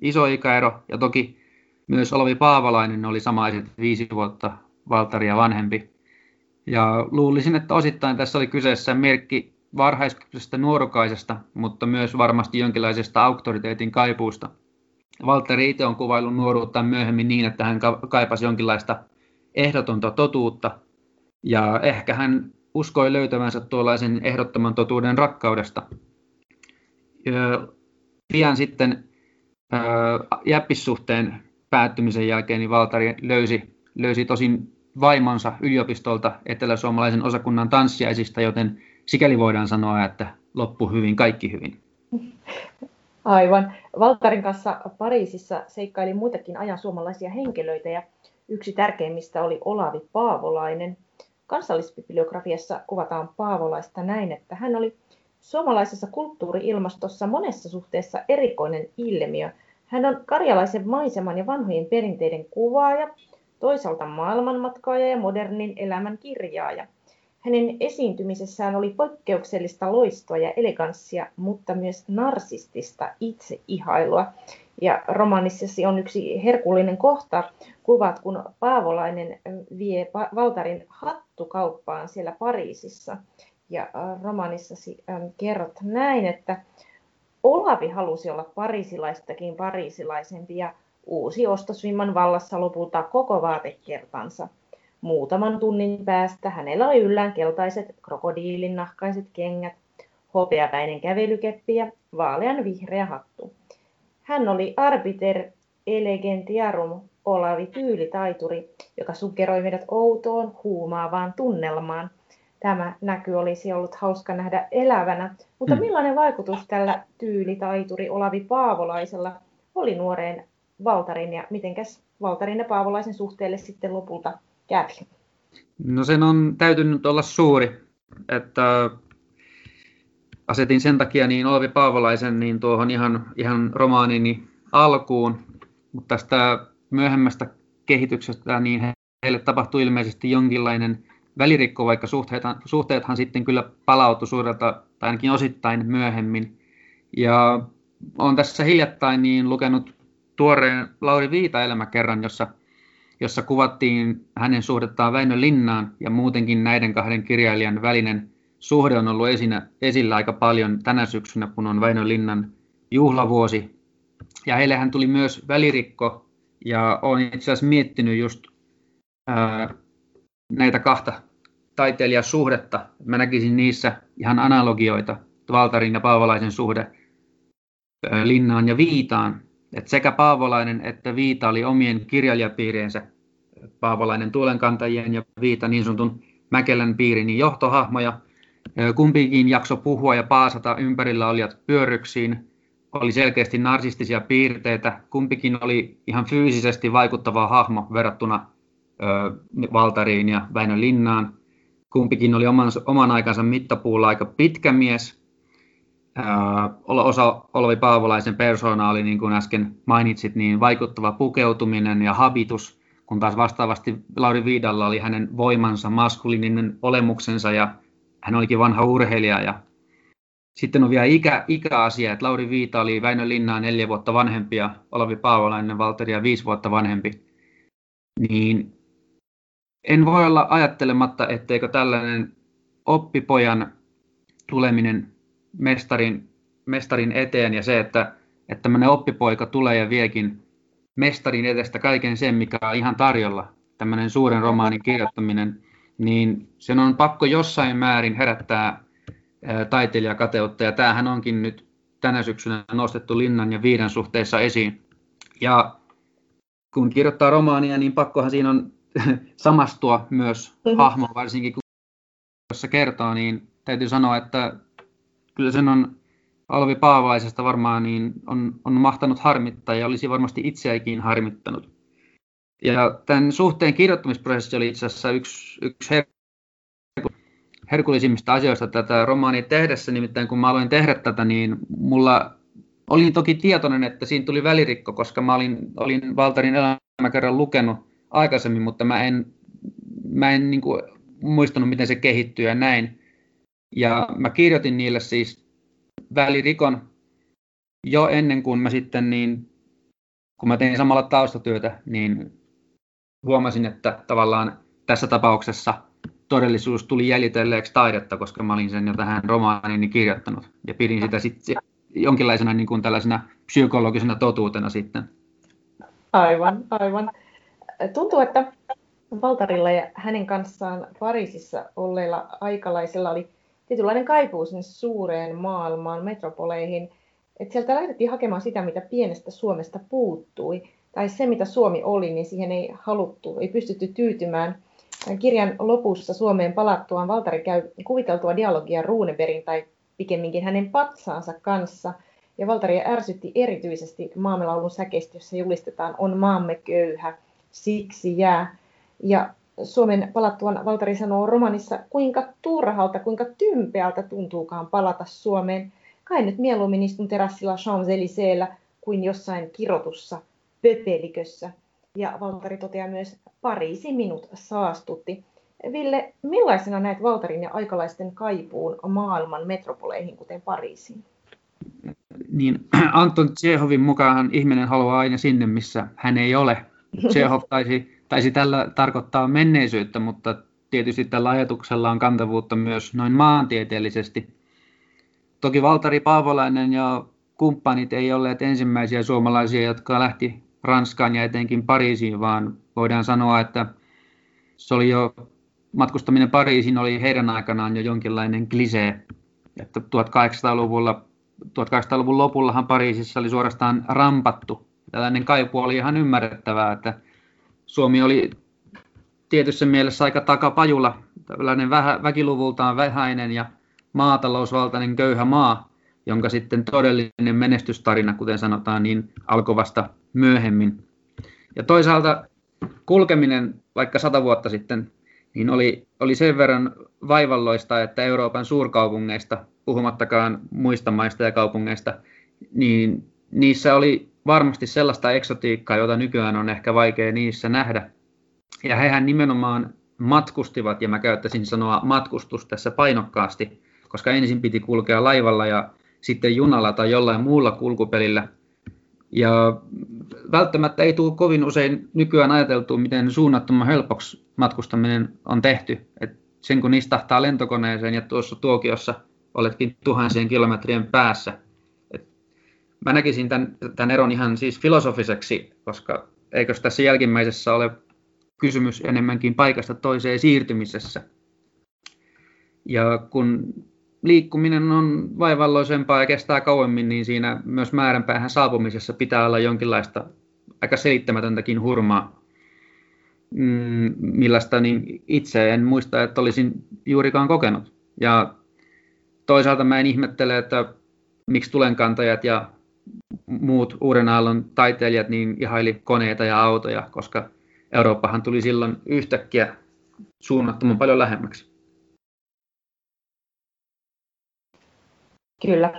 iso ikäero, ja toki myös Olavi Paavolainen oli samaiset 5 vuotta Waltaria vanhempi. Ja luulisin, että osittain tässä oli kyseessä merkki varhaiskykyisestä nuorukaisesta, mutta myös varmasti jonkinlaisesta auktoriteetin kaipuusta. Waltari itse on kuvaillut nuoruuttaan myöhemmin niin, että hän kaipasi jonkinlaista ehdotonta totuutta. Ja ehkä hän uskoi löytävänsä tuollaisen ehdottoman totuuden rakkaudesta. Pian sitten Jäppissuhteen päättymisen jälkeen niin Waltari löysi tosin vaimonsa yliopistolta eteläsuomalaisen osakunnan tanssiaisista, joten sikäli voidaan sanoa, että loppu hyvin, kaikki hyvin. Aivan. Waltarin kanssa Pariisissa seikkaili muitakin ajan suomalaisia henkilöitä ja yksi tärkeimmistä oli Olavi Paavolainen. Kansallisbibliografiassa kuvataan Paavolaista näin, että hän oli suomalaisessa kulttuuri-ilmastossa monessa suhteessa erikoinen ilmiö. Hän on karjalaisen maiseman ja vanhojen perinteiden kuvaaja, toisaalta maailmanmatkaaja ja modernin elämän kirjaaja. Hänen esiintymisessään oli poikkeuksellista loistoa ja eleganssia, mutta myös narsistista itseihailua. Ja romaanissasi on yksi herkullinen kohta, kuvat kun Paavolainen vie Waltarin hattukauppaan siellä Pariisissa. Ja romaanissasi kerrot näin, että Olavi halusi olla parisilaistakin parisilaisempi ja uusi ostosvimman vallassa lopulta koko vaatekertansa. Muutaman tunnin päästä hänellä oli yllään keltaiset krokodiilin nahkaiset kengät, hopeapäinen kävelykeppi ja vaalean vihreä hattu. Hän oli arbiter Elegentiarum, Olavi tyylitaituri, joka suggeroi meidät outoon, huumaavaan tunnelmaan. Tämä näky olisi ollut hauska nähdä elävänä, mutta millainen vaikutus tällä tyylitaituri Olavi Paavolaisella oli nuoreen Waltarin ja mitenkäs Waltarin ja Paavolaisen suhteelle sitten lopulta kävi? No sen on täytynyt olla suuri, että asetin sen takia niin Olavi Paavolaisen niin tuohon ihan romaanini alkuun, mutta tästä myöhemmästä kehityksestä niin heille tapahtui ilmeisesti jonkinlainen välirikko, vaikka suhteethan sitten kyllä palautui suurelta tai ainakin osittain myöhemmin. Ja olen tässä hiljattain niin lukenut tuoreen Lauri Viita elämäkerran, jossa kuvattiin hänen suhdettaan Väinö Linnaan, ja muutenkin näiden kahden kirjailijan välinen suhde on ollut esillä aika paljon tänä syksynä, kun on Väinö Linnan juhlavuosi. Ja heillehän tuli myös välirikko, ja olen itse asiassa miettinyt just näitä kahta taiteilijasuhdetta. Mä näkisin niissä ihan analogioita, Waltarin ja Paavolaisen suhde Linnaan ja Viitaan. Et sekä Paavolainen että Viita oli omien kirjailijapiireensä, Paavolainen tuulenkantajien ja Viita niin sanotun Mäkelän piirin niin johtohahmoja. Kumpikin jakso puhua ja paasata ympärillä olijat pyörryksiin. Oli selkeästi narsistisia piirteitä. Kumpikin oli ihan fyysisesti vaikuttava hahmo verrattuna Waltariin ja Väinö Linnaan. Kumpikin oli oman aikansa mittapuulla aika pitkä mies. Osa Olavi Paavolaisen persoonaa oli, niin kuin äsken mainitsit, niin vaikuttava pukeutuminen ja habitus, kun taas vastaavasti Lauri Viidalla oli hänen voimansa, maskuliininen olemuksensa, ja hän olikin vanha urheilija. Ja sitten on vielä ikäasia, että Lauri Viita oli Väinö Linnaa 4 vuotta vanhempi ja Olavi Paavolainen Waltaria 5 vuotta vanhempi. Niin en voi olla ajattelematta, etteikö tällainen oppipojan tuleminen mestarin eteen ja se, että tämmöinen oppipoika tulee ja viekin mestarin edestä kaiken sen, mikä on ihan tarjolla, tämmöinen suuren romaanin kirjoittaminen, niin sen on pakko jossain määrin herättää taiteilijakateutta, ja tämähän onkin nyt tänä syksynä nostettu Linnan ja Viidan suhteessa esiin. Ja kun kirjoittaa romaania, niin pakkohan siinä on samastua myös hahmo, varsinkin kun se kertoo, niin täytyy sanoa, että kyllä sen on Olavi Paavolaisesta varmaan niin on mahtanut harmittaa ja olisi varmasti itseäkin harmittanut. Ja tämän suhteen kirjoittamisprosessi oli itse asiassa yksi herkullisimmista asioista tätä romaania tehdessä, nimittäin kun mä aloin tehdä tätä, niin mulla olin toki tietoinen, että siinä tuli välirikko, koska mä olin Waltarin elämäkerran lukenut aikaisemmin, mutta mä en niin kuin muistanut, miten se kehittyy ja näin. Ja mä kirjoitin niille siis välirikon jo ennen kuin mä sitten, niin, kun mä tein samalla taustatyötä, niin huomasin, että tavallaan tässä tapauksessa todellisuus tuli jäljitelleeksi taidetta, koska mä olin sen jo tähän romaaniin kirjoittanut ja pidin sitä sitten jonkinlaisena niin kuin tällaisena psykologisena totuutena sitten. Aivan. Tuntuu, että Waltarilla ja hänen kanssaan Pariisissa olleilla aikalaisilla oli tietynlainen kaipuu sinne suureen maailmaan, metropoleihin. Että sieltä lähdettiin hakemaan sitä, mitä pienestä Suomesta puuttui. Tai se, mitä Suomi oli, niin siihen ei haluttu, ei pystytty tyytymään. Tämän kirjan lopussa Suomeen palattuaan Waltari käy kuviteltua dialogia Runebergin tai pikemminkin hänen patsaansa kanssa. Ja Waltaria ärsytti erityisesti maamelaulun säkeistö, jossa julistetaan on maamme köyhä, siksi jää. Ja Suomen palattuaan Waltari sanoo romanissa, kuinka turhalta, kuinka tympeältä tuntuukaan palata Suomeen. Kai nyt mieluummin istun terassilla Champs-Élysées'llä kuin jossain kirotussa pöpelikössä. Ja Waltari toteaa myös, Pariisi minut saastutti. Ville, millaisena näet Waltarin ja aikalaisten kaipuun maailman metropoleihin, kuten Pariisiin? Niin, Anton Tsehovin mukaan ihminen haluaa aina sinne, missä hän ei ole. Tsehov taisi tällä tarkoittaa menneisyyttä, mutta tietysti tällä ajatuksella on kantavuutta myös noin maantieteellisesti. Toki Waltari Paavolainen ja kumppanit ei olleet ensimmäisiä suomalaisia, jotka lähti Ranskaan ja etenkin Pariisiin, vaan voidaan sanoa, että se oli jo, matkustaminen Pariisiin oli heidän aikanaan jo jonkinlainen klisee. Että 1800-luvun lopullahan Pariisissa oli suorastaan rampattu. tällainen kaipuu oli ihan ymmärrettävää, että Suomi oli tietyssä mielessä aika takapajulla, tällainen väkiluvultaan vähäinen ja maatalousvaltainen köyhä maa, jonka sitten todellinen menestystarina, kuten sanotaan, niin alkoi vasta myöhemmin. Ja toisaalta kulkeminen vaikka 100 vuotta sitten niin oli sen verran vaivalloista, että Euroopan suurkaupungeista, puhumattakaan muista maista ja kaupungeista, niin niissä oli varmasti sellaista eksotiikkaa, jota nykyään on ehkä vaikea niissä nähdä. Ja hehän nimenomaan matkustivat, ja mä käyttäisin sanoa matkustus tässä painokkaasti, koska ensin piti kulkea laivalla ja sitten junalla tai jollain muulla kulkupelillä. Ja välttämättä ei tule kovin usein nykyään ajateltua, miten suunnattoman helpoksi matkustaminen on tehty. Et sen kun istahtaa lentokoneeseen ja tuossa tuokiossa oletkin tuhansien kilometrien päässä. Et mä näkisin tämän eron ihan siis filosofiseksi, koska eikös tässä jälkimmäisessä ole kysymys enemmänkin paikasta toiseen siirtymisessä. Ja kun liikkuminen on vaivalloisempaa ja kestää kauemmin, niin siinä myös määränpäähän saapumisessa pitää olla jonkinlaista aika selittämätöntäkin hurmaa, millaista niin itse en muista, että olisin juurikaan kokenut. Ja toisaalta mä en ihmettele, että miksi tulenkantajat ja muut uuden aallon taiteilijat niin ihaili koneita ja autoja, koska Eurooppahan tuli silloin yhtäkkiä suunnattoman paljon lähemmäksi. Kyllä.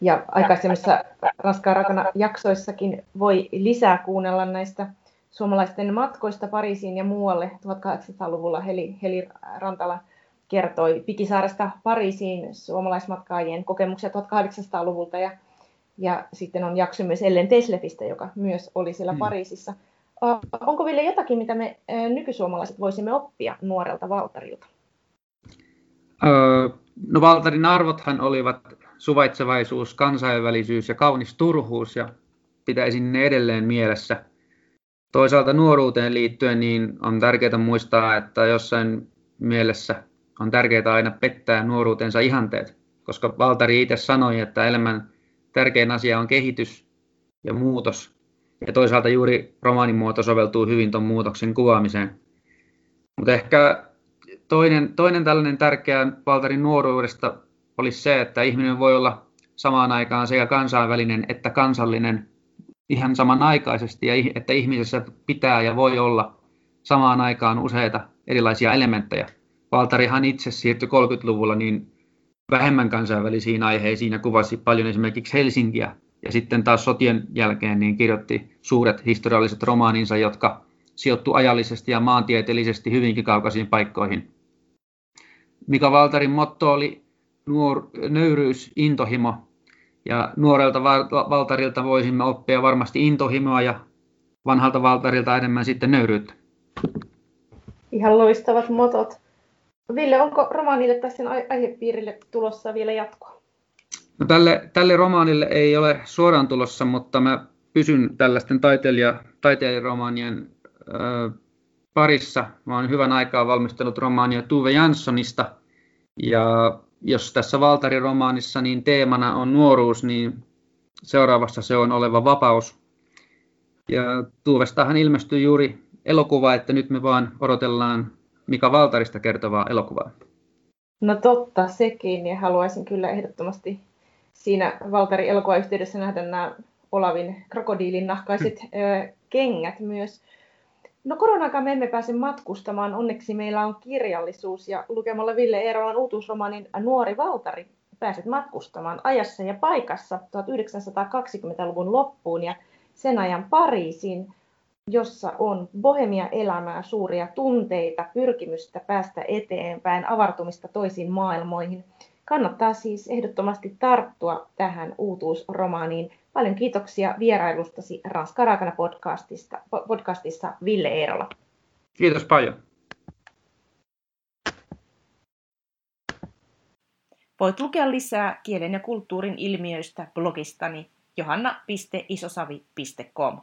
Ja aikaisemmissa Raskaan rakana jaksoissakin voi lisää kuunnella näistä suomalaisten matkoista Pariisiin ja muualle. 1800-luvulla Heli Rantala kertoi Pikisaaresta Pariisiin suomalaismatkaajien kokemuksia 1800-luvulta. Ja sitten on jakso myös Ellen Teslefistä, joka myös oli siellä Pariisissa. Onko vielä jotakin, mitä me nykysuomalaiset voisimme oppia nuorelta Waltarilta? No Waltarin arvothan olivat suvaitsevaisuus, kansainvälisyys ja kaunis turhuus, ja pitäisin ne edelleen mielessä. Toisaalta nuoruuteen liittyen niin on tärkeää muistaa, että jossain mielessä on tärkeää aina pettää nuoruutensa ihanteet, koska Waltari itse sanoi, että elämän tärkein asia on kehitys ja muutos, ja toisaalta juuri romaanimuoto soveltuu hyvin tuon muutoksen kuvaamiseen. Mutta ehkä toinen tällainen tärkeä Waltarin nuoruudesta olisi se, että ihminen voi olla samaan aikaan sekä kansainvälinen että kansallinen ihan samanaikaisesti, ja että ihmisessä pitää ja voi olla samaan aikaan useita erilaisia elementtejä. Waltarihan itse siirtyi 30-luvulla niin vähemmän kansainvälisiin aiheisiin ja kuvasi paljon esimerkiksi Helsinkiä, ja sitten taas sotien jälkeen niin kirjoitti suuret historialliset romaaninsa, jotka sijoittuu ajallisesti ja maantieteellisesti hyvinkin kaukaisiin paikkoihin. Mika Waltarin motto oli nöyryys, intohimo. Ja nuorelta Waltarilta voisimme oppia varmasti intohimoa ja vanhalta Waltarilta enemmän sitten nöyryyttä. Ihan loistavat motot. Ville, onko romaanille tässä aihepiirille tulossa vielä jatkoa? No tälle romaanille ei ole suoraan tulossa, mutta mä pysyn tällaisten taiteilijaromaanien parissa. Mä olen hyvän aikaa valmistellut romaania Tuve Janssonista, ja jos tässä Waltarin romaanissa niin teemana on nuoruus, niin seuraavassa se on oleva vapaus. Ja Tuvestahan ilmestyy juuri elokuva, että nyt me vaan odotellaan Mika Waltarista kertovaa elokuvaa. No totta, sekin, ja haluaisin kyllä ehdottomasti siinä Waltarin elokuvan yhteydessä nähdä nämä Olavin krokodiilin nahkaiset kengät myös. No koronaakaan me emme pääse matkustamaan, onneksi meillä on kirjallisuus, ja lukemalla Ville Eerolan uutuusromaanin Nuori Valtari pääset matkustamaan ajassa ja paikassa 1920-luvun loppuun ja sen ajan Pariisiin, jossa on bohemia-elämää, suuria tunteita, pyrkimystä päästä eteenpäin, avartumista toisiin maailmoihin. Kannattaa siis ehdottomasti tarttua tähän uutuusromaaniin. Paljon kiitoksia vierailustasi Ranskan raakana podcastissa Ville Eerola. Kiitos paljon. Voit lukea lisää kielen ja kulttuurin ilmiöistä blogistani johanna.isosavi.com.